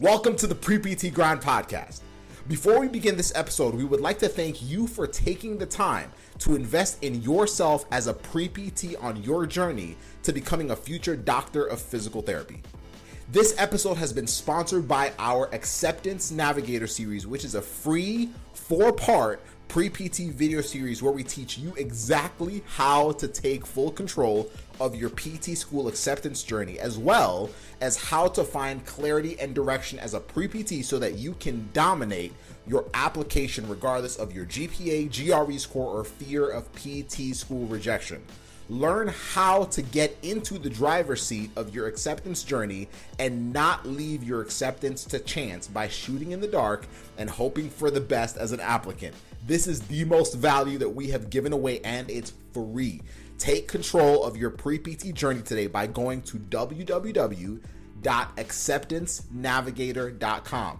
Welcome to the Pre-PT Grind podcast. Before we begin this episode, we would like to thank you for taking the time to invest in yourself as a pre-PT on your journey to becoming a future doctor of physical therapy. This episode has been sponsored by our Acceptance Navigator series, which is a free 4-part pre-PT video series where we teach you exactly how to take full control of your PT school acceptance journey, as well as how to find clarity and direction as a pre-PT so that you can dominate your application regardless of your GPA, GRE score, or fear of PT school rejection. Learn how to get into the driver's seat of your acceptance journey and not leave your acceptance to chance by shooting in the dark and hoping for the best as an applicant. This is the most value that we have given away, and it's free. Take control of your pre-PT journey today by going to www.acceptancenavigator.com.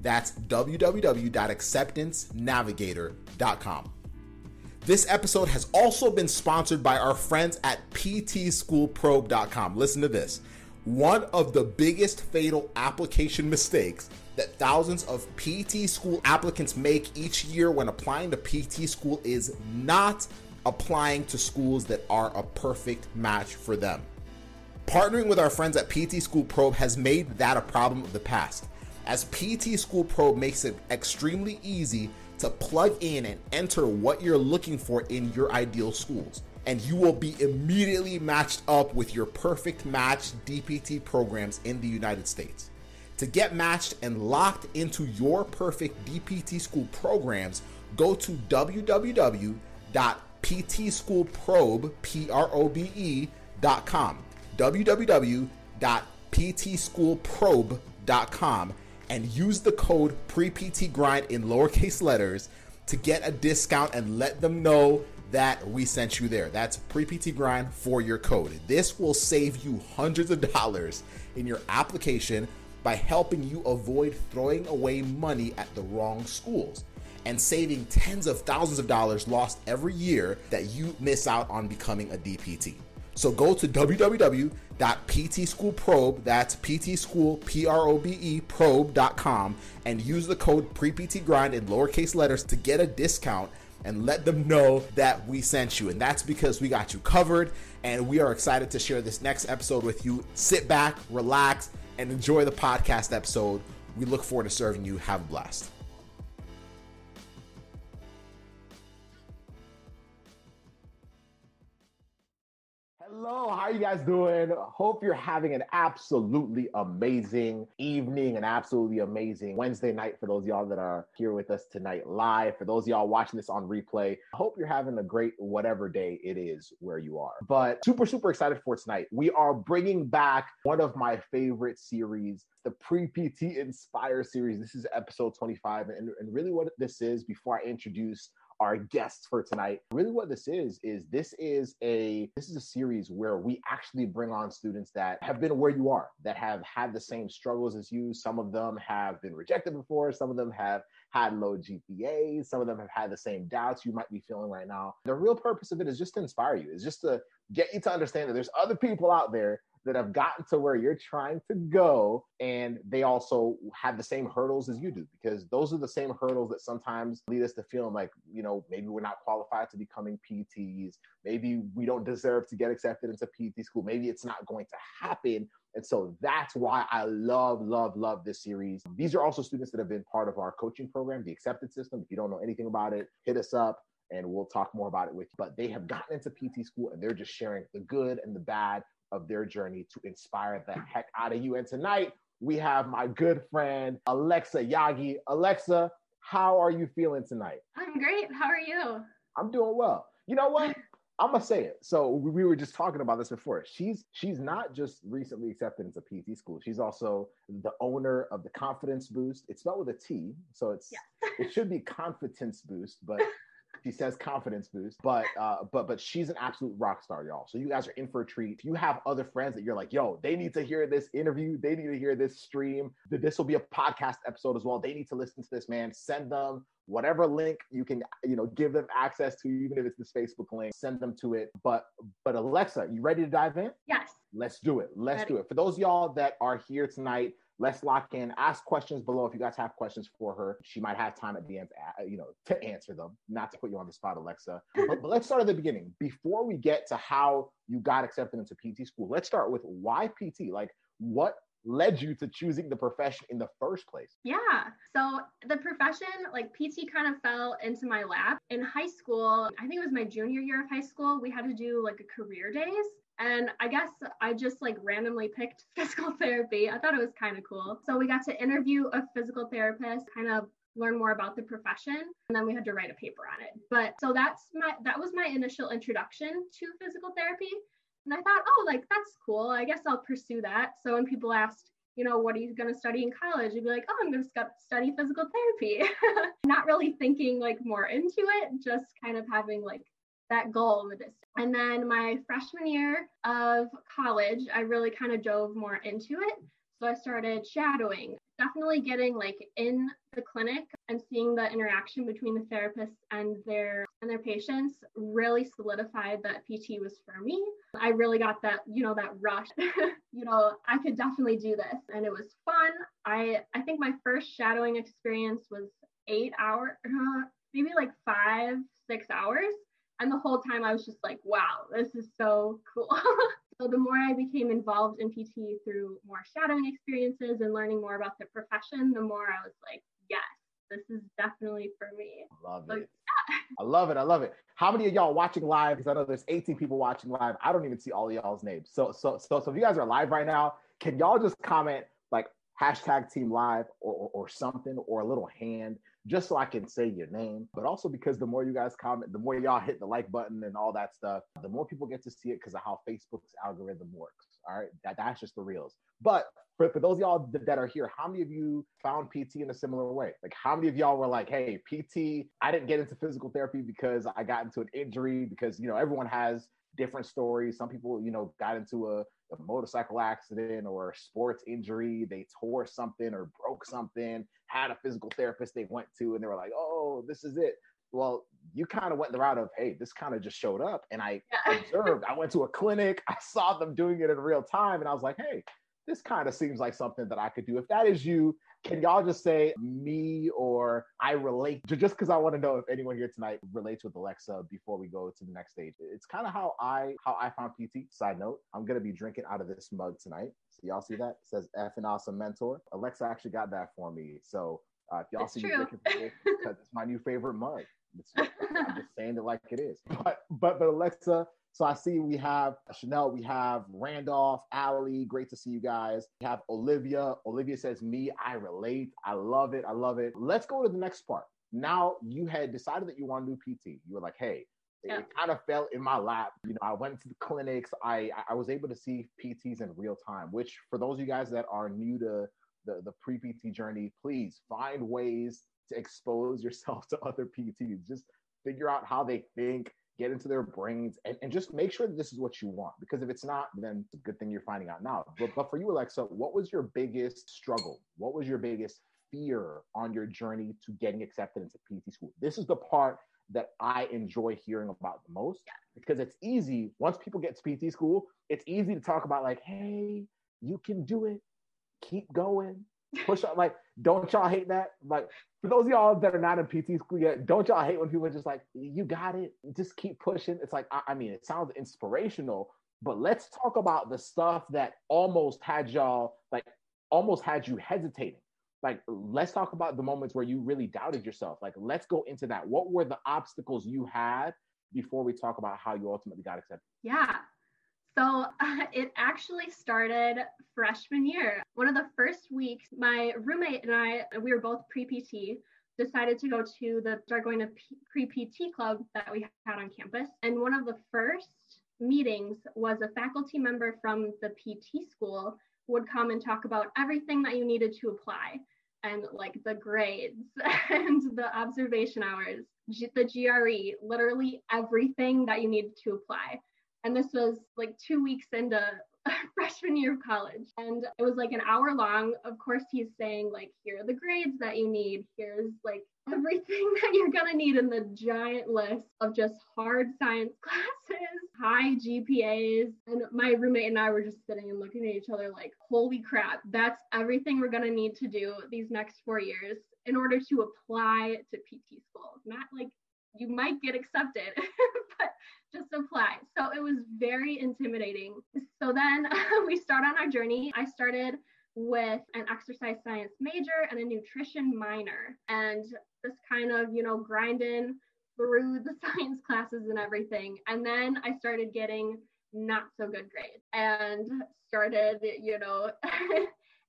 That's www.acceptancenavigator.com. This episode has also been sponsored by our friends at ptschoolprobe.com. Listen to this. One of the biggest fatal application mistakes that thousands of PT school applicants make each year when applying to PT school is not applying to schools that are a perfect match for them. Partnering with our friends at PT School Probe has made that a problem of the past, as PT School Probe makes it extremely easy to plug in and enter what you're looking for in your ideal schools, and you will be immediately matched up with your perfect match DPT programs in the United States. To get matched and locked into your perfect DPT school programs, go to www.ptschoolprobe.com, www.ptschoolprobe.com, and use the code PREPTGRIND in lowercase letters to get a discount and let them know that we sent you there. That's PREPTGRIND for your code. This will save you hundreds of dollars in your application by helping you avoid throwing away money at the wrong schools and saving tens of thousands of dollars lost every year that you miss out on becoming a DPT. So go to www.ptschoolprobe, that's ptschoolprobe.com, and use the code PREPTGRIND in lowercase letters to get a discount and let them know that we sent you. And that's because we got you covered, and we are excited to share this next episode with you. Sit back, relax, and enjoy the podcast episode. We look forward to serving you. Have a blast. Hello, how are you guys doing? Hope you're having an absolutely amazing evening, an absolutely amazing Wednesday night for those of y'all that are here with us tonight live. For those of y'all watching this on replay, I hope you're having a great whatever day it is where you are. But super excited for tonight. We are bringing back one of my favorite series, the Pre-PT Inspire series. This is episode 25. And really what this is, before I introduce our guests for tonight, really what this is a series where we actually bring on students that have been where you are, that have had the same struggles as you. Some of them have been rejected before. Some of them have had low GPAs. Some of them have had the same doubts you might be feeling right now. The real purpose of it is just to inspire you. It's just to get you to understand that there's other people out there that have gotten to where you're trying to go, and they also have the same hurdles as you do, because those are the same hurdles that sometimes lead us to feeling like, you know, maybe we're not qualified to becoming PTs. Maybe we don't deserve to get accepted into PT school. Maybe it's not going to happen. And so that's why I love this series. These are also students that have been part of our coaching program, the Accepted System. If you don't know anything about it, hit us up and we'll talk more about it with you. But they have gotten into PT school and they're just sharing the good and the bad of their journey to inspire the heck out of you. And tonight we have my good friend, Alexa Yagi. Alexa, how are you feeling tonight? I'm great. How are you? I'm doing well. You know what? I'm going to say it. So we were just talking about this before. She's not just recently accepted into PT school. She's also the owner of the Confidence Boost. It's spelled with a T. So it's It should be Confidence Boost, but she says Confidence Boost, but she's an absolute rock star, y'all. So you guys are in for a treat. If you have other friends that you're like, yo, they need to hear this interview, they need to hear this stream, this will be a podcast episode as well, they need to listen to this, man, send them whatever link you can, give them access to, even if it's this Facebook link, send them to it. But Alexa, you ready to dive in? Yes. Let's do it. For those of y'all that are here tonight Let's lock in. Ask questions below if you guys have questions for her. She might have time at the end, to answer them. Not to put you on the spot, Alexa. But let's start at the beginning. Before we get to how you got accepted into PT school, let's start with why PT? Like, what led you to choosing the profession in the first place? Yeah. So the profession, like PT, kind of fell into my lap. In high school, I think it was my junior year of high school, we had to do like a career days. And I guess I just like randomly picked physical therapy. I thought it was kind of cool. So we got to interview a physical therapist, kind of learn more about the profession, and then we had to write a paper on it. But so that was my initial introduction to physical therapy. And I thought, oh, like, that's cool. I guess I'll pursue that. So when people asked, what are you going to study in college? You'd be like, oh, I'm going to study physical therapy. Not really thinking like more into it, just kind of having like that goal in the distance. And then my freshman year of college, I really kind of dove more into it. So I started shadowing, definitely getting like in the clinic and seeing the interaction between the therapists and their patients really solidified that PT was for me. I really got that, that rush, I could definitely do this. And it was fun. I think my first shadowing experience was 8 hours, maybe like 5-6 hours. And the whole time I was just like, wow, this is so cool. So the more I became involved in PT through more shadowing experiences and learning more about the profession, the more I was like, yes, this is definitely for me. Love it. Yeah. I love it. How many of y'all watching live? Because I know there's 18 people watching live. I don't even see all of y'all's names. So if you guys are live right now, can y'all just comment like #teamlive or something, or a little hand, just so I can say your name, but also because the more you guys comment, the more y'all hit the like button and all that stuff, the more people get to see it because of how Facebook's algorithm works. All right. That's just the reels. But for those of y'all that are here, how many of you found PT in a similar way? Like, how many of y'all were like, hey, PT, I didn't get into physical therapy because I got into an injury, because, everyone has different stories. Some people, got into a motorcycle accident or a sports injury, they tore something or broke something, had a physical therapist they went to, and they were like, oh, this is it. Well, you kind of went the route of, hey, this kind of just showed up. And I observed, I went to a clinic, I saw them doing it in real time. And I was like, hey, this kind of seems like something that I could do. If that is you, can y'all just say me or I relate? Just because I want to know if anyone here tonight relates with Alexa before we go to the next stage. It's kind of how I found PT. Side note, I'm going to be drinking out of this mug tonight. So y'all see that? It says F and Awesome Mentor. Alexa actually got that for me. So if y'all see me drinking from this, because it's my new favorite mug. I'm just saying it like it is. But Alexa... So I see we have Chanel, we have Randolph, Allie, great to see you guys. We have Olivia. Olivia says, me, I relate. I love it. Let's go to the next part. Now you had decided that you want to do PT. You were like, hey, it kind of fell in my lap. I went to the clinics. I was able to see PTs in real time, which for those of you guys that are new to the pre-PT journey, please find ways to expose yourself to other PTs. Just figure out how they think, get into their brains, and just make sure that this is what you want. Because if it's not, then it's a good thing you're finding out now. But for you, Alexa, what was your biggest struggle? What was your biggest fear on your journey to getting accepted into PT school? This is the part that I enjoy hearing about the most, because it's easy. Once people get to PT school, it's easy to talk about like, hey, you can do it. Keep going. Push up. Like, don't y'all hate that? Like, for those of y'all that are not in PT school yet, don't y'all hate when people are just like, you got it, just keep pushing? It's like, I mean, it sounds inspirational, but let's talk about the stuff that almost had you hesitating. Like, let's talk about the moments where you really doubted yourself. Like, let's go into that. What were the obstacles you had before we talk about how you ultimately got accepted? Yeah. So it actually started freshman year. One of the first weeks, my roommate and I, we were both pre-PT, decided to start going to pre-PT club that we had on campus. And one of the first meetings was a faculty member from the PT school would come and talk about everything that you needed to apply, and like the grades and the observation hours, the GRE, literally everything that you needed to apply. And this was like 2 weeks into freshman year of college. And it was like an hour long. Of course, he's saying like, here are the grades that you need. Here's like everything that you're going to need in the giant list of just hard science classes, high GPAs. And my roommate and I were just sitting and looking at each other like, holy crap, that's everything we're going to need to do these next 4 years in order to apply to PT school. Not like you might get accepted, but just apply. So it was very intimidating. So then we start on our journey. I started with an exercise science major and a nutrition minor, and just kind of, you know, grinding through the science classes and everything. And then I started getting not so good grades and started, you know,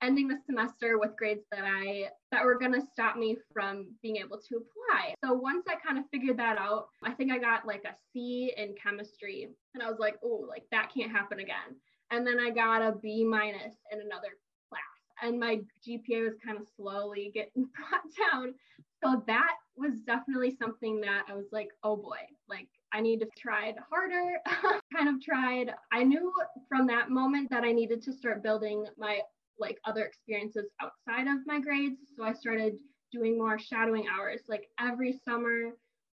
ending the semester with grades that were going to stop me from being able to apply. So once I kind of figured that out, I think I got like a C in chemistry, and I was like, oh, like that can't happen again. And then I got a B- in another class, and my GPA was kind of slowly getting brought down. So that was definitely something that I was like, oh boy, like I need to try harder, I knew from that moment that I needed to start building my like other experiences outside of my grades. So I started doing more shadowing hours. Like every summer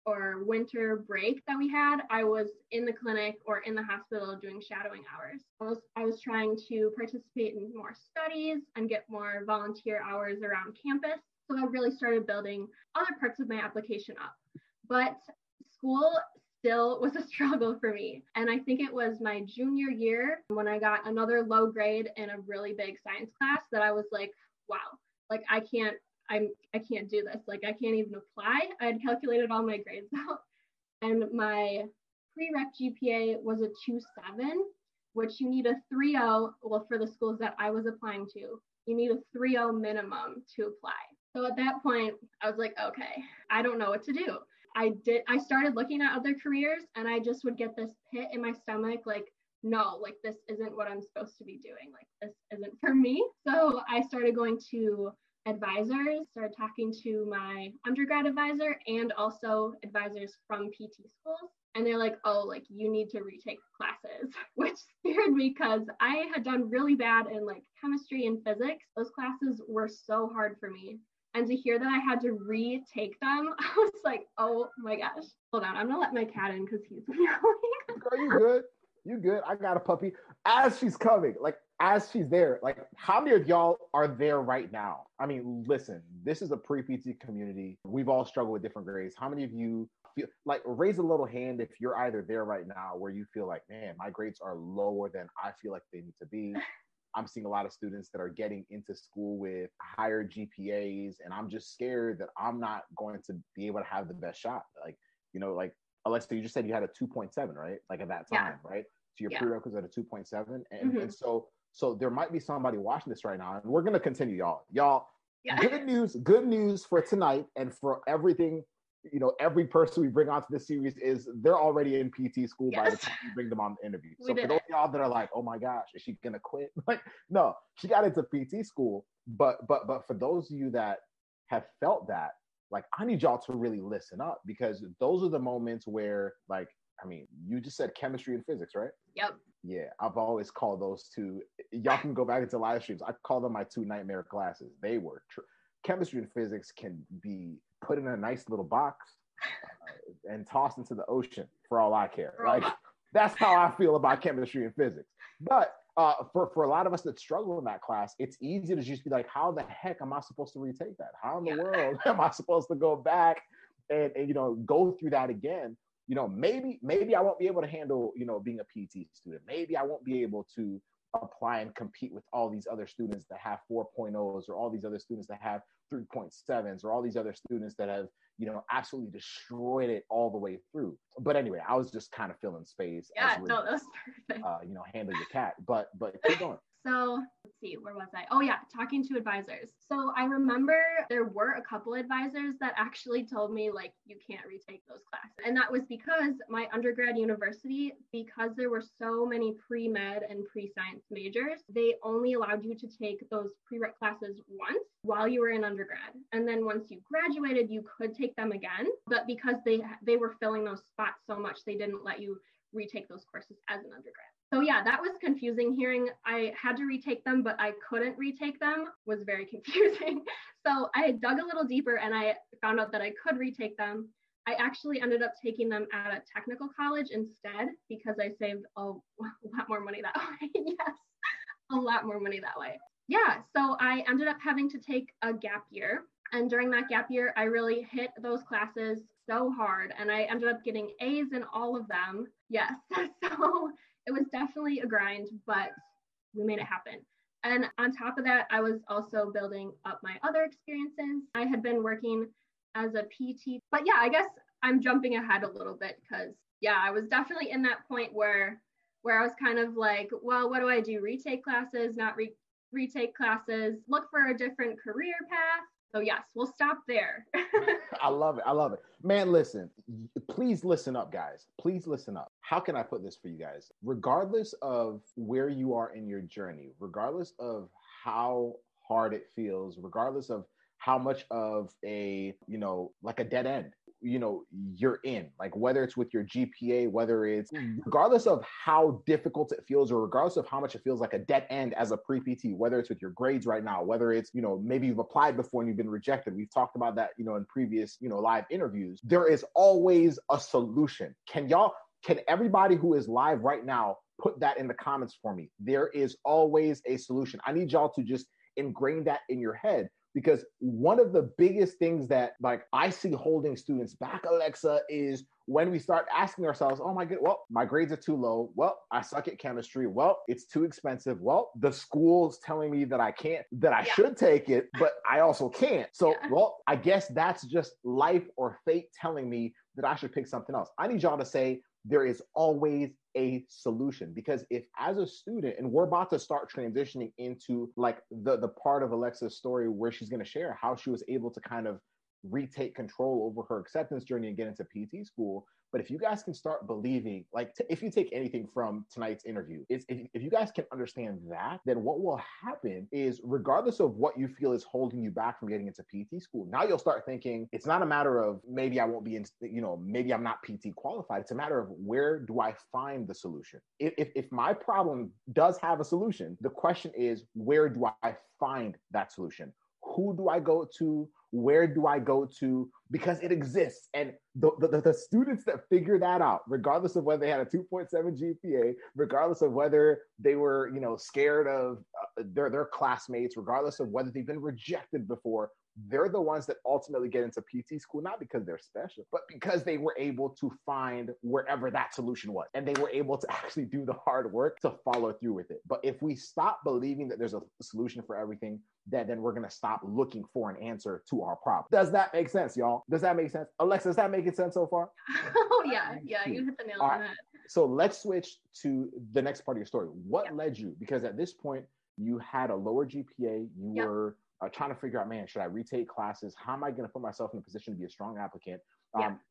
or winter break that we had, I was in the clinic or in the hospital doing shadowing hours. I was trying to participate in more studies and get more volunteer hours around campus. So I really started building other parts of my application up. But school still was a struggle for me. And I think it was my junior year when I got another low grade in a really big science class that I was like, wow, like I can't do this. Like I can't even apply. I had calculated all my grades out. And my pre-rec GPA was a 2.7, which you need a 3.0. Well, for the schools that I was applying to, you need a 3.0 minimum to apply. So at that point, I was like, okay, I don't know what to do. I started looking at other careers, and I just would get this pit in my stomach, like, no, like this isn't what I'm supposed to be doing. Like this isn't for me. So I started going to advisors, started talking to my undergrad advisor and also advisors from PT schools. And they're like, oh, like you need to retake classes, which scared me because I had done really bad in like chemistry and physics. Those classes were so hard for me. And to hear that I had to retake them, I was like, oh my gosh. Hold on, I'm gonna let my cat in because he's meowing. Girl, you good? You good? I got a puppy. As she's coming, like as she's there, like how many of y'all are there right now? I mean, listen, this is a pre-PT community. We've all struggled with different grades. How many of you feel like, raise a little hand if you're either there right now where you feel like, man, my grades are lower than I feel like they need to be. I'm seeing a lot of students that are getting into school with higher GPAs, and I'm just scared that I'm not going to be able to have the best shot. Like, you know, like Alexa, you just said you had a 2.7, right? Like at that time, yeah. Right? So your prereq was at a 2.7. And, and so there might be somebody watching this right now, and we're going to continue, y'all. Good news for tonight and for everything. You know, every person we bring onto this series is they're already in PT school by the time you bring them on the interview. So for those of y'all that are like, oh my gosh, is she gonna quit? Like, no, she got into PT school. But for those of you that have felt that, like, I need y'all to really listen up, because those are the moments where, like, I mean, you just said chemistry and physics, right? Yep. Yeah, I've always called those two. Y'all can go back into live streams. I call them my two nightmare classes. They were chemistry and physics can be put in a nice little box and tossed into the ocean for all I care. Like, that's how I feel about chemistry and physics. But for a lot of us that struggle in that class, it's easy to just be like, how the heck am I supposed to retake that? How in the world am I supposed to go back and you know, go through that again? You know, maybe I won't be able to handle, you know, being a PT student. Maybe I won't be able to apply and compete with all these other students that have 4.0s or all these other students that have 3.7s or all these other students that have, you know, absolutely destroyed it all the way through. But anyway, I was just kind of filling space. Yeah, no, that was perfect. You know, handle your cat, but keep going. So let's see, where was I? Oh yeah, talking to advisors. So I remember there were a couple advisors that actually told me like, you can't retake those classes. And that was because my undergrad university, because there were so many pre-med and pre-science majors, they only allowed you to take those pre-rec classes once while you were in undergrad. And then once you graduated, you could take them again. But because they were filling those spots so much, they didn't let you retake those courses as an undergrad. So yeah, that was confusing. Hearing I had to retake them, but I couldn't retake them was very confusing. So I dug a little deeper and I found out that I could retake them. I actually ended up taking them at a technical college instead because I saved a lot more money that way. Yes, a lot more money that way. Yeah, so I ended up having to take a gap year. And during that gap year, I really hit those classes so hard and I ended up getting A's in all of them. Yes, so it was definitely a grind, but we made it happen. And on top of that, I was also building up my other experiences. I had been working as a PT, but yeah, I guess I'm jumping ahead a little bit because yeah, I was definitely in that point where I was kind of like, well, what do I do? Retake classes, not retake classes, look for a different career path. So yes, we'll stop there. I love it. I love it. Man, listen, please listen up, guys. Please listen up. How can I put this for you guys? Regardless of where you are in your journey, regardless of how hard it feels, regardless of how much of a, you know, like a dead end, you know, you're in, like whether it's with your GPA, whether it's regardless of how difficult it feels, or regardless of how much it feels like a dead end as a pre-PT, whether it's with your grades right now, whether it's, you know, maybe you've applied before and you've been rejected. We've talked about that, you know, in previous, you know, live interviews, there is always a solution. Can everybody who is live right now put that in the comments for me? There is always a solution. I need y'all to just ingrain that in your head. Because one of the biggest things that like I see holding students back, Alexa, is when we start asking ourselves, oh my God, well, my grades are too low. Well, I suck at chemistry. Well, it's too expensive. Well, the school's telling me that I can't, that I should take it, but I also can't. So, well, I guess that's just life or fate telling me that I should pick something else. I need y'all to say there is always a solution, because if as a student, and we're about to start transitioning into like the part of Alexa's story where she's going to share how she was able to kind of retake control over her acceptance journey and get into PT school. But if you guys can start believing, like if you take anything from tonight's interview, it's if you guys can understand that, then what will happen is regardless of what you feel is holding you back from getting into PT school, now you'll start thinking it's not a matter of maybe I won't be in, you know, maybe I'm not PT qualified. It's a matter of where do I find the solution? If my problem does have a solution, the question is where do I find that solution? Who do I go to? Where do I go to? Because it exists. And the students that figure that out, regardless of whether they had a 2.7 GPA, regardless of whether they were, you know, scared of their classmates, regardless of whether they've been rejected before, they're the ones that ultimately get into PT school, not because they're special, but because they were able to find wherever that solution was. And they were able to actually do the hard work to follow through with it. But if we stop believing that there's a solution for everything, then we're going to stop looking for an answer to our problem. Does that make sense, y'all? Does that make sense? Alexa, is that making sense so far? Oh, yeah. Yeah, you hit the nail on the head. So let's switch to the next part of your story. What led you? Because at this point, you had a lower GPA. You were trying to figure out, man, should I retake classes? How am I going to put myself in a position to be a strong applicant?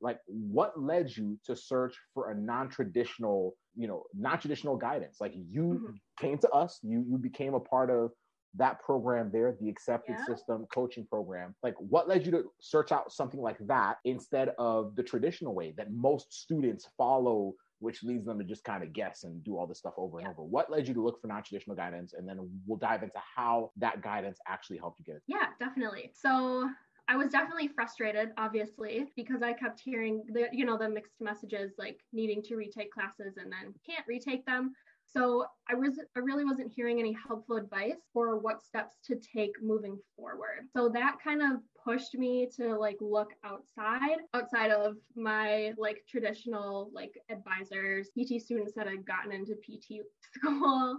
Like what led you to search for a non-traditional, you know, non-traditional guidance? Like you came to us, you became a part of that program there, the Accepted System coaching program. Like what led you to search out something like that instead of the traditional way that most students follow, which leads them to just kind of guess and do all this stuff over and over. What led you to look for non-traditional guidance? And then we'll dive into how that guidance actually helped you get it. Yeah, definitely. So I was definitely frustrated, obviously, because I kept hearing the, you know, the mixed messages, like needing to retake classes and then can't retake them. So I really wasn't hearing any helpful advice for what steps to take moving forward. So that kind of pushed me to like look outside of my like traditional like advisors, PT students that had gotten into PT school.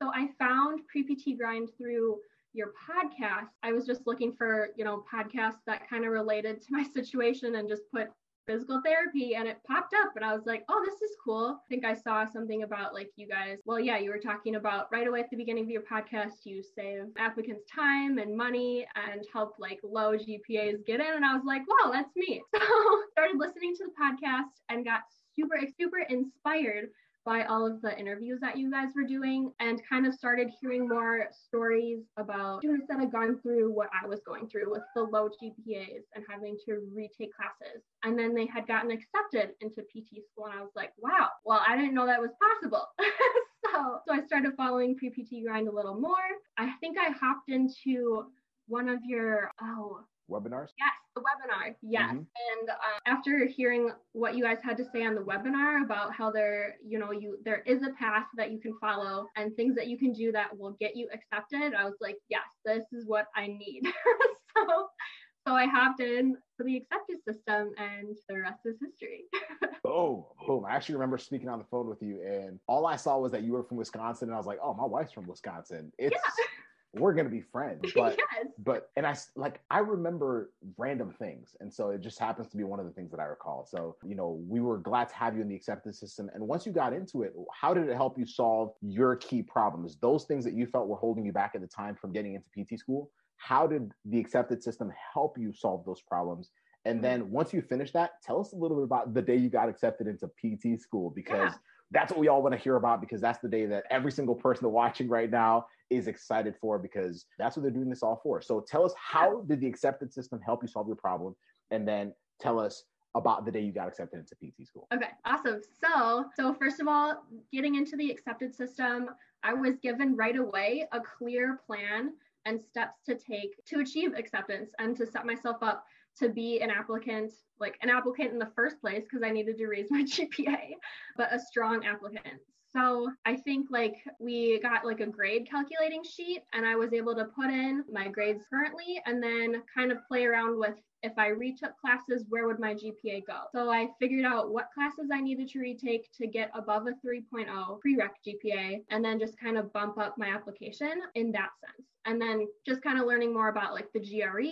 So I found Pre-PT Grind through your podcast. I was just looking for, you know, podcasts that kind of related to my situation and just put physical therapy, and it popped up and I was like, oh, this is cool. I think I saw something about like you guys, you were talking about right away at the beginning of your podcast, you save applicants time and money and help like low GPAs get in. And I was like, wow, that's me. So started listening to the podcast and got super inspired by all of the interviews that you guys were doing and kind of started hearing more stories about students that had gone through what I was going through with the low GPAs and having to retake classes. And then they had gotten accepted into PT school. And I was like, wow, well, I didn't know that was possible. So I started following Pre-PT Grind a little more. I think I hopped into one of your, webinars? Yes, the webinar. Yes. Mm-hmm. And after hearing what you guys had to say on the webinar about how there is a path that you can follow and things that you can do that will get you accepted, I was like, yes, this is what I need. So I hopped in to the Accepted System and the rest is history. Boom. I actually remember speaking on the phone with you and all I saw was that you were from Wisconsin and I was like, oh, my wife's from Wisconsin. We're going to be friends, but, yes. I remember random things. And so it just happens to be one of the things that I recall. So, we were glad to have you in the Acceptance System. And once you got into it, how did it help you solve your key problems? Those things that you felt were holding you back at the time from getting into PT school. How did the Accepted System help you solve those problems? And then once you finish that, tell us a little bit about the day you got accepted into PT school, because that's what we all want to hear about, because that's the day that every single person watching right now is excited for, because that's what they're doing this all for. So tell us, how did the Accepted System help you solve your problem? And then tell us about the day you got accepted into PT school. Okay, awesome. So first of all, getting into the Accepted System, I was given right away a clear plan and steps to take to achieve acceptance and to set myself up to be an applicant in the first place, because I needed to raise my GPA, but a strong applicant. So I think we got a grade calculating sheet and I was able to put in my grades currently and then kind of play around with, if I retook classes, where would my GPA go? So I figured out what classes I needed to retake to get above a 3.0 prereq GPA and then just kind of bump up my application in that sense. And then just kind of learning more about the GRE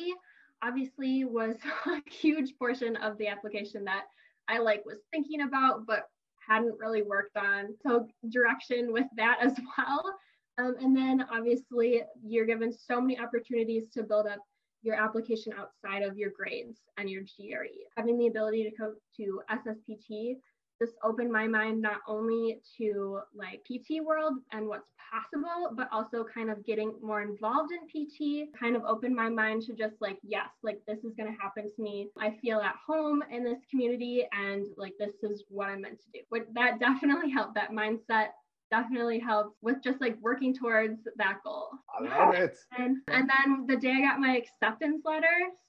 obviously was a huge portion of the application that I was thinking about, but hadn't really worked on. So direction with that as well. And then obviously you're given so many opportunities to build up your application outside of your grades and your GRE. Having the ability to go to SSPT just opened my mind not only to PT world and what's possible, but also kind of getting more involved in PT, kind of opened my mind to just this is going to happen to me. I feel at home in this community and this is what I'm meant to do. But that definitely helped. That mindset definitely helped with just working towards that goal. I love it. And then the day I got my acceptance letter,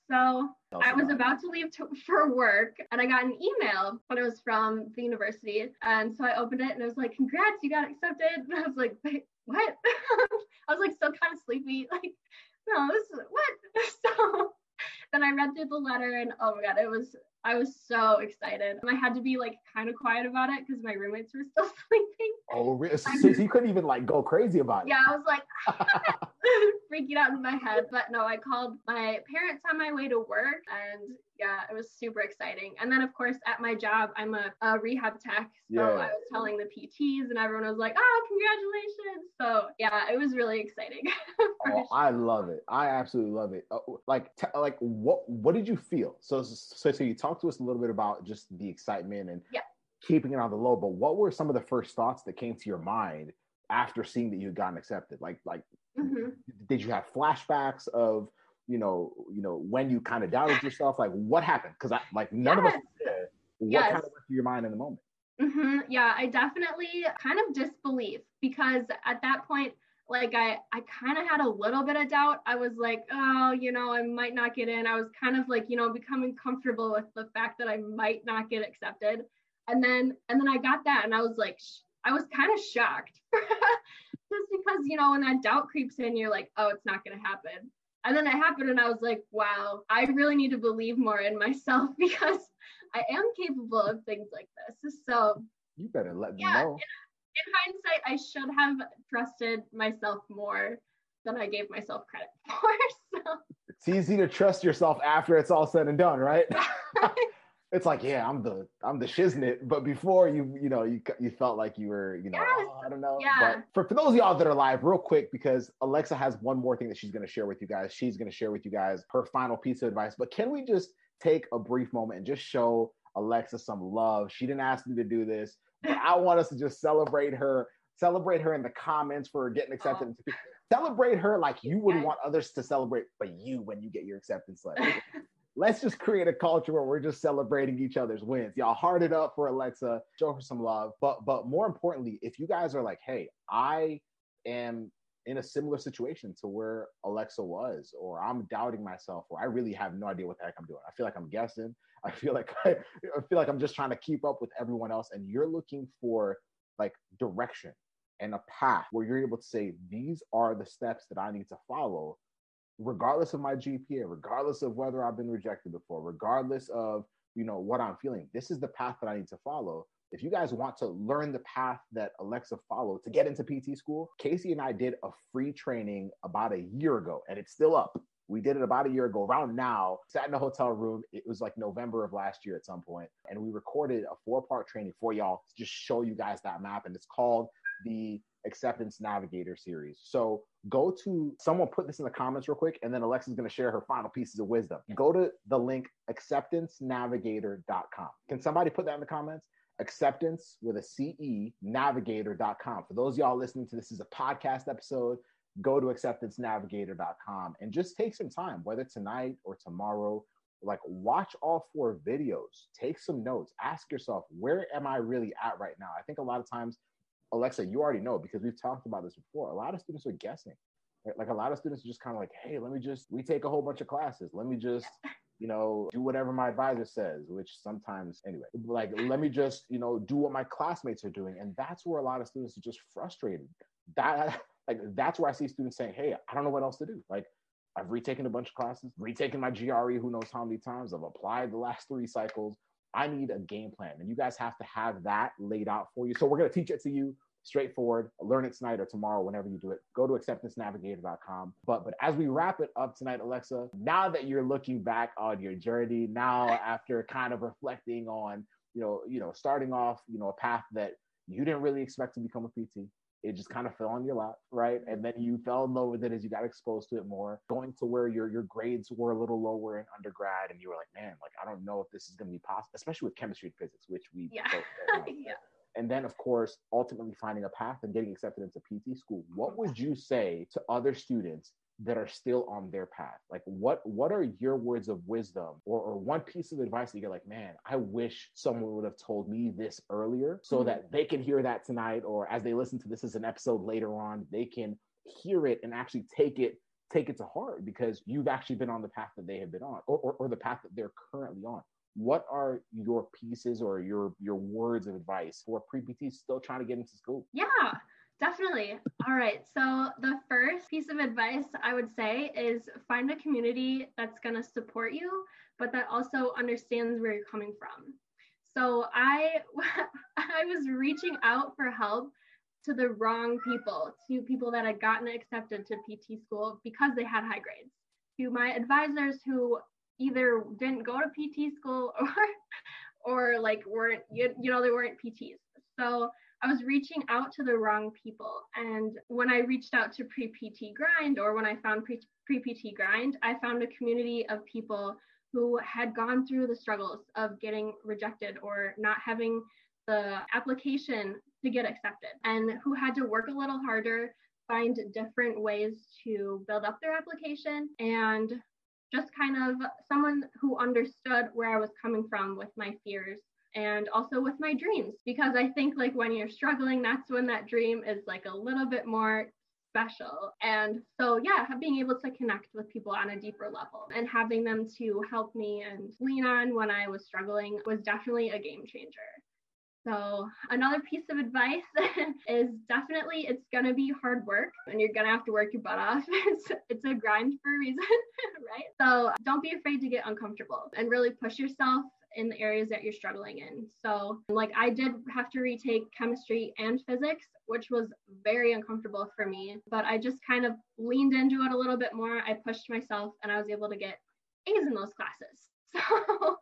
so I was about to leave for work and I got an email, but it was from the university. And so I opened it and it was like, congrats, you got accepted. And I was like, wait, what? I was still kind of sleepy. No, this is what? So then I read through the letter and oh my God, I was so excited. I had to be kind of quiet about it because my roommates were still sleeping. Oh, really? So you couldn't even go crazy about it. Yeah, I was freaking out in my head. But no, I called my parents on my way to work and yeah, it was super exciting. And then of course at my job, I'm a rehab tech. So yeah. I was telling the PTs and everyone was like, oh, congratulations. So yeah, it was really exciting. I love it. I absolutely love it. What did you feel? So you talked to us a little bit about just the excitement and keeping it on the low, but what were some of the first thoughts that came to your mind after seeing that you had gotten accepted? Did you have flashbacks of, when you kind of doubted yourself, what happened? Cause none of us did. What kind of went through your mind in the moment? Mm-hmm. Yeah. I definitely kind of disbelief, because at that point, I kind of had a little bit of doubt. I was like, oh, I might not get in. I was kind of becoming comfortable with the fact that I might not get accepted. And then I got that and I was I was kind of shocked just because, when that doubt creeps in, you're like, oh, it's not going to happen. And then it happened and I was like, wow, I really need to believe more in myself because I am capable of things like this. So you better let me know. In hindsight, I should have trusted myself more than I gave myself credit for. So. It's easy to trust yourself after it's all said and done, right? It's I'm the shiznit, but before you felt like you were, I don't know. Yeah. But for those of y'all that are live, real quick, because Alexa has one more thing that she's going to share with you guys. She's going to share with you guys her final piece of advice, but can we just take a brief moment and just show Alexa some love? She didn't ask me to do this. I want us to just celebrate her in the comments for getting accepted. Oh. Celebrate her like you would want others to celebrate, but you when you get your acceptance letter. Let's just create a culture where we're just celebrating each other's wins. Y'all heart it up for Alexa, show her some love. But more importantly, if you guys are like, hey, I am in a similar situation to where Alexa was, or I'm doubting myself, or I really have no idea what the heck I'm doing. I feel like I'm guessing. I feel like I'm just trying to keep up with everyone else. And you're looking for like direction and a path where you're able to say, these are the steps that I need to follow, regardless of my GPA, regardless of whether I've been rejected before, regardless of, you know, what I'm feeling. This is the path that I need to follow. If you guys want to learn the path that Alexa followed to get into PT school, Casey and I did a free training about a year ago, and it's still up. We did it about a year ago, around now, sat in a hotel room. It was like November of last year at some point, and we recorded a 4-part training for y'all to just show you guys that map, and it's called the Acceptance Navigator series. So go to, someone put this in the comments real quick, and then Alexa's going to share her final pieces of wisdom. Go to the link, acceptancenavigator.com. Can somebody put that in the comments? Acceptance with a CE, navigator.com. For those of y'all listening to this is a podcast episode, go to acceptancenavigator.com and just take some time, whether tonight or tomorrow, like watch all 4 videos, take some notes, ask yourself, where am I really at right now? I think a lot of times, Alexa, you already know, because we've talked about this before, a lot of students are guessing, right? Like a lot of students are just kind of like, hey, we take a whole bunch of classes. Let me just, you know, do whatever my advisor says, which sometimes, anyway, like, let me just, you know, do what my classmates are doing. And that's where a lot of students are just frustrated. That's where I see students saying, hey, I don't know what else to do. Like, I've retaken a bunch of classes, retaken my GRE, who knows how many times, I've applied the last 3 cycles. I need a game plan. And you guys have to have that laid out for you. So we're going to teach it to you straightforward. Learn it tonight or tomorrow, whenever you do it. Go to acceptancenavigator.com. But as we wrap it up tonight, Alexa, now that you're looking back on your journey, now after kind of reflecting on, you know, starting off, you know, a path that you didn't really expect to become a PT. It just kind of fell on your lap, right? And then you fell in love with it as you got exposed to it more, going to where your grades were a little lower in undergrad. And you were like, man, like, I don't know if this is going to be possible, especially with chemistry and physics, which we both know. Yeah. And then, of course, ultimately finding a path and getting accepted into PT school. What would you say to other students that are still on their path? Like, what are your words of wisdom or one piece of advice that you're like, man, I wish someone would have told me this earlier so that they can hear that tonight, or as they listen to this as an episode later on, they can hear it and actually take it to heart because you've actually been on the path that they have been on or the path that they're currently on. What are your pieces or your words of advice for pre-PTs still trying to get into school? Yeah. Definitely. All right. So the first piece of advice I would say is find a community that's going to support you, but that also understands where you're coming from. So I was reaching out for help to the wrong people, to people that had gotten accepted to PT school because they had high grades, to my advisors who either didn't go to PT school or like weren't, you know, they weren't PTs. So I was reaching out to the wrong people. And when I reached out to Pre-PT Grind, or when I found Pre-PT Grind, I found a community of people who had gone through the struggles of getting rejected or not having the application to get accepted, and who had to work a little harder, find different ways to build up their application, and just kind of someone who understood where I was coming from with my fears. And also with my dreams, because I think like when you're struggling, that's when that dream is like a little bit more special. And so, yeah, being able to connect with people on a deeper level and having them to help me and lean on when I was struggling was definitely a game changer. So another piece of advice is definitely it's going to be hard work and you're going to have to work your butt off. It's a grind for a reason, right? So don't be afraid to get uncomfortable and really push yourself in the areas that you're struggling in. So like I did have to retake chemistry and physics, which was very uncomfortable for me, but I just kind of leaned into it a little bit more. I pushed myself and I was able to get A's in those classes. So,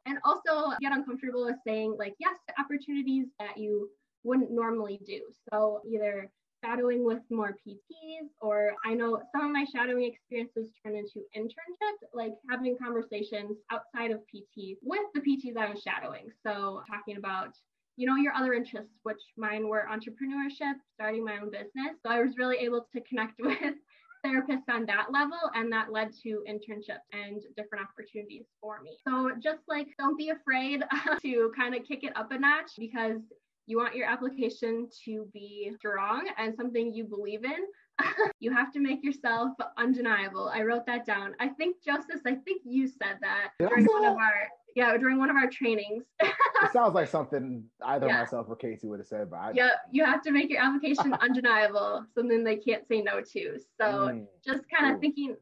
and also get uncomfortable with saying like yes to opportunities that you wouldn't normally do. So either shadowing with more PTs, or I know some of my shadowing experiences turned into internships, like having conversations outside of PT with the PTs I was shadowing. So talking about you know, your other interests, which mine were entrepreneurship, starting my own business. So I was really able to connect with therapists on that level, and that led to internships and different opportunities for me. So just like, don't be afraid to kind of kick it up a notch, because you want your application to be strong and something you believe in. You have to make yourself undeniable. I wrote that down. I think, Joseph, I think you said that during one of our trainings. It sounds like something either myself or Casey would have said, but you have to make your application undeniable, something they can't say no to. So just kind of thinking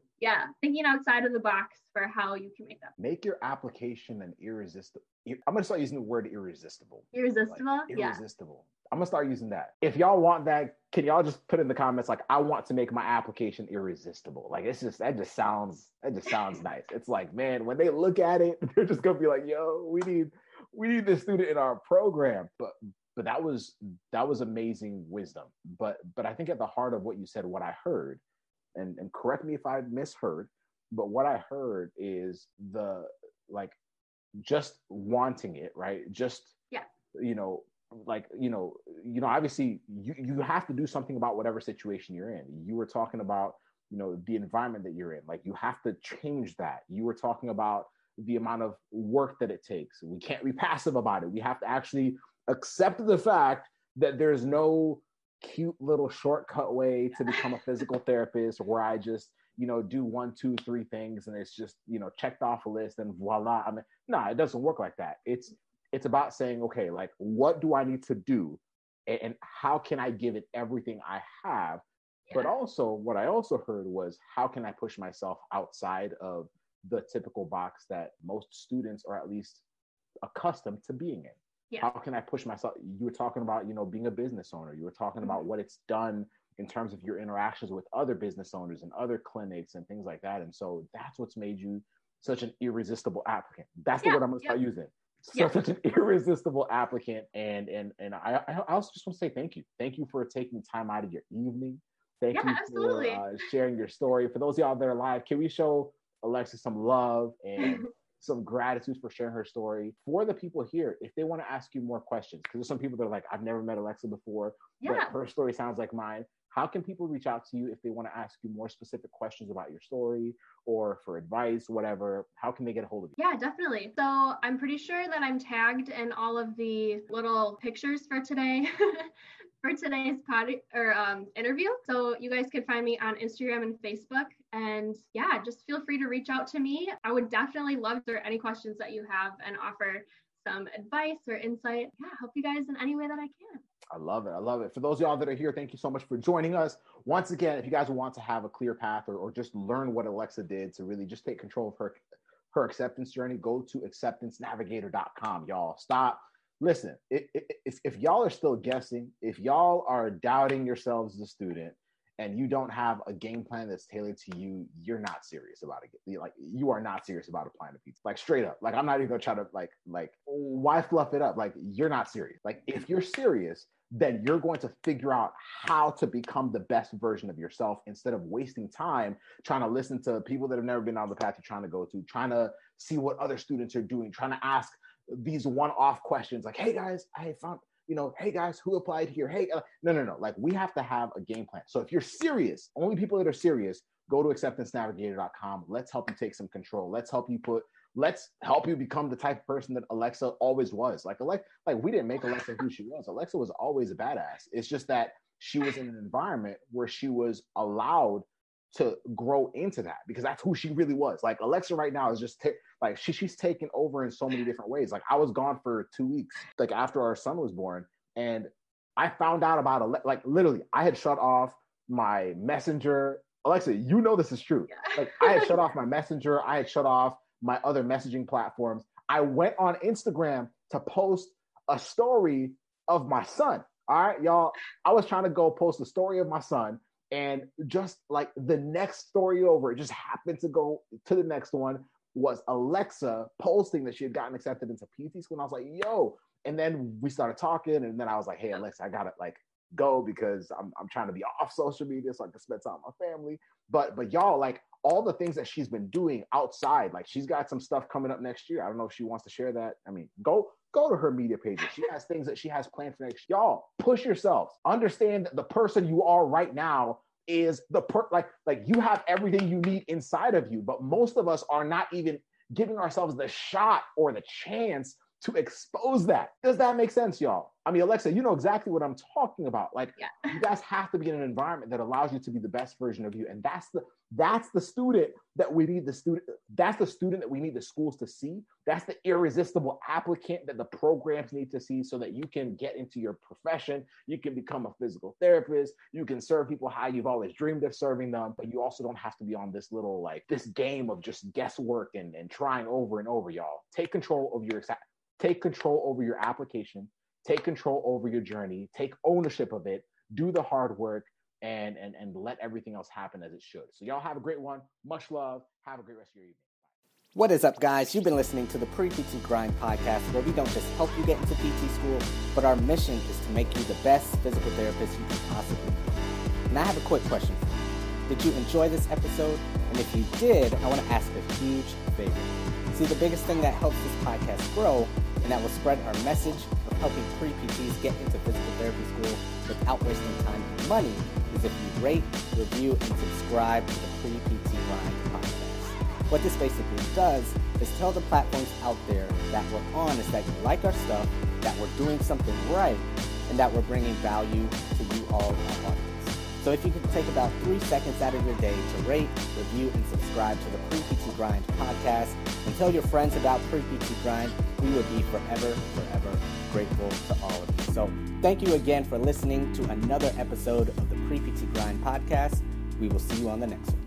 outside of the box for how you can make that. Make your application an irresistible. I'm going to start using the word irresistible. Irresistible? Like, irresistible. Yeah. I'm going to start using that. If y'all want that, can y'all just put in the comments, like, I want to make my application irresistible. Like, it's just, that just sounds nice. It's like, man, when they look at it, they're just going to be like, yo, we need this student in our program. But that was amazing wisdom. But I think at the heart of what you said, what I heard, and correct me if I misheard, but what I heard is just wanting it, right? Obviously you have to do something about whatever situation you're in. You were talking about, the environment that you're in, like, you have to change that. You were talking about the amount of work that it takes. We can't be passive about it. We have to actually accept the fact that there's no cute little shortcut way to become a physical therapist where I just, do 1, 2, 3 things and it's just, checked off a list and voila. I mean, no, it doesn't work like that. It's about saying, okay, like, what do I need to do and how can I give it everything I have? Yeah. But also what I also heard was, how can I push myself outside of the typical box that most students are at least accustomed to being in? Yeah. How can I push myself? You were talking about, being a business owner. You were talking about what it's done in terms of your interactions with other business owners and other clinics and things like that. And so that's what's made you such an irresistible applicant. That's the word I'm going to start using. Such an irresistible applicant. And I also just want to say thank you. Thank you for taking time out of your evening. Thank you for sharing your story. For those of y'all that are live, can we show Alexa some love and some gratitude for sharing her story? For the people here, if they want to ask you more questions, because there's some people that are like, I've never met Alexa before, but her story sounds like mine. How can people reach out to you if they want to ask you more specific questions about your story or for advice, whatever? How can they get a hold of you? Yeah, definitely. So I'm pretty sure that I'm tagged in all of the little pictures for today, for today's interview. So you guys can find me on Instagram and Facebook. And yeah, just feel free to reach out to me. I would definitely love to hear any questions that you have and offer some advice or insight. Yeah, help you guys in any way that I can. I love it. I love it. For those of y'all that are here, thank you so much for joining us. Once again, if you guys want to have a clear path or just learn what Alexa did to really just take control of her acceptance journey, go to acceptancenavigator.com. Y'all, stop. Listen, if y'all are still guessing, if y'all are doubting yourselves as a student and you don't have a game plan that's tailored to you, you're not serious about it. Like, you are not serious about applying to PT. Like, straight up. Like, I'm not even going to try to like, why fluff it up? Like, you're not serious. Like, if you're serious, then you're going to figure out how to become the best version of yourself instead of wasting time trying to listen to people that have never been on the path you're trying to go to, trying to see what other students are doing, trying to ask these one-off questions like, hey guys, I found, hey guys, who applied here? Hey, no. Like, we have to have a game plan. So if you're serious, only people that are serious, go to acceptancenavigator.com. Let's help you take some control. Let's help you become the type of person that Alexa always was. Like we didn't make Alexa who she was. Alexa was always a badass. It's just that she was in an environment where she was allowed to grow into that, because that's who she really was. Like, Alexa right now is just she's taken over in so many different ways. Like, I was gone for 2 weeks, like, after our son was born, and I found out about literally I had shut off my messenger. Alexa, you know this is true. Like, I had shut off my messenger. I had shut off my other messaging platforms. I went on Instagram to post a story of my son. All right, y'all, I was trying to go post a story of my son, and just like the next story over, it just happened to go to the next one was Alexa posting that she had gotten accepted into PT school. And I was like, yo, and then we started talking. And then I was like, hey, Alexa, I gotta go because I'm trying to be off social media so I can spend time with my family. But y'all, like, all the things that she's been doing outside. Like, she's got some stuff coming up next year. I don't know if she wants to share that. I mean, go to her media pages. She has things that she has planned for next year. Y'all, push yourselves. Understand that the person you are right now is the like you have everything you need inside of you, but most of us are not even giving ourselves the shot or the chance to expose that. Does that make sense, y'all? I mean, Alexa, you know exactly what I'm talking about. Like, yeah. You guys have to be in an environment that allows you to be the best version of you. And that's the student that we need that's the student that we need the schools to see. That's the irresistible applicant that the programs need to see so that you can get into your profession. You can become a physical therapist. You can serve people how you've always dreamed of serving them, but you also don't have to be on this little, like, this game of just guesswork and trying over and over, y'all. Take control over your application, take control over your journey, take ownership of it, do the hard work, and let everything else happen as it should. So y'all have a great one. Much love. Have a great rest of your evening. What is up, guys? You've been listening to the Pre-PT Grind podcast, where we don't just help you get into PT school, but our mission is to make you the best physical therapist you can possibly be. And I have a quick question for you. Did you enjoy this episode? And if you did, I want to ask a huge favor. See, the biggest thing that helps this podcast grow and that will spread our message of helping pre-PTs get into physical therapy school without wasting time and money is if you rate, review, and subscribe to the Pre-PT Grind podcast. What this basically does is tell the platforms out there that we're on is that you like our stuff, that we're doing something right, and that we're bringing value to you all in our audience. So if you could take about 3 seconds out of your day to rate, review, and subscribe to the Pre-PT Grind podcast, and tell your friends about Pre-PT Grind, we would be forever, forever grateful to all of you. So thank you again for listening to another episode of the Pre-PT Grind podcast. We will see you on the next one.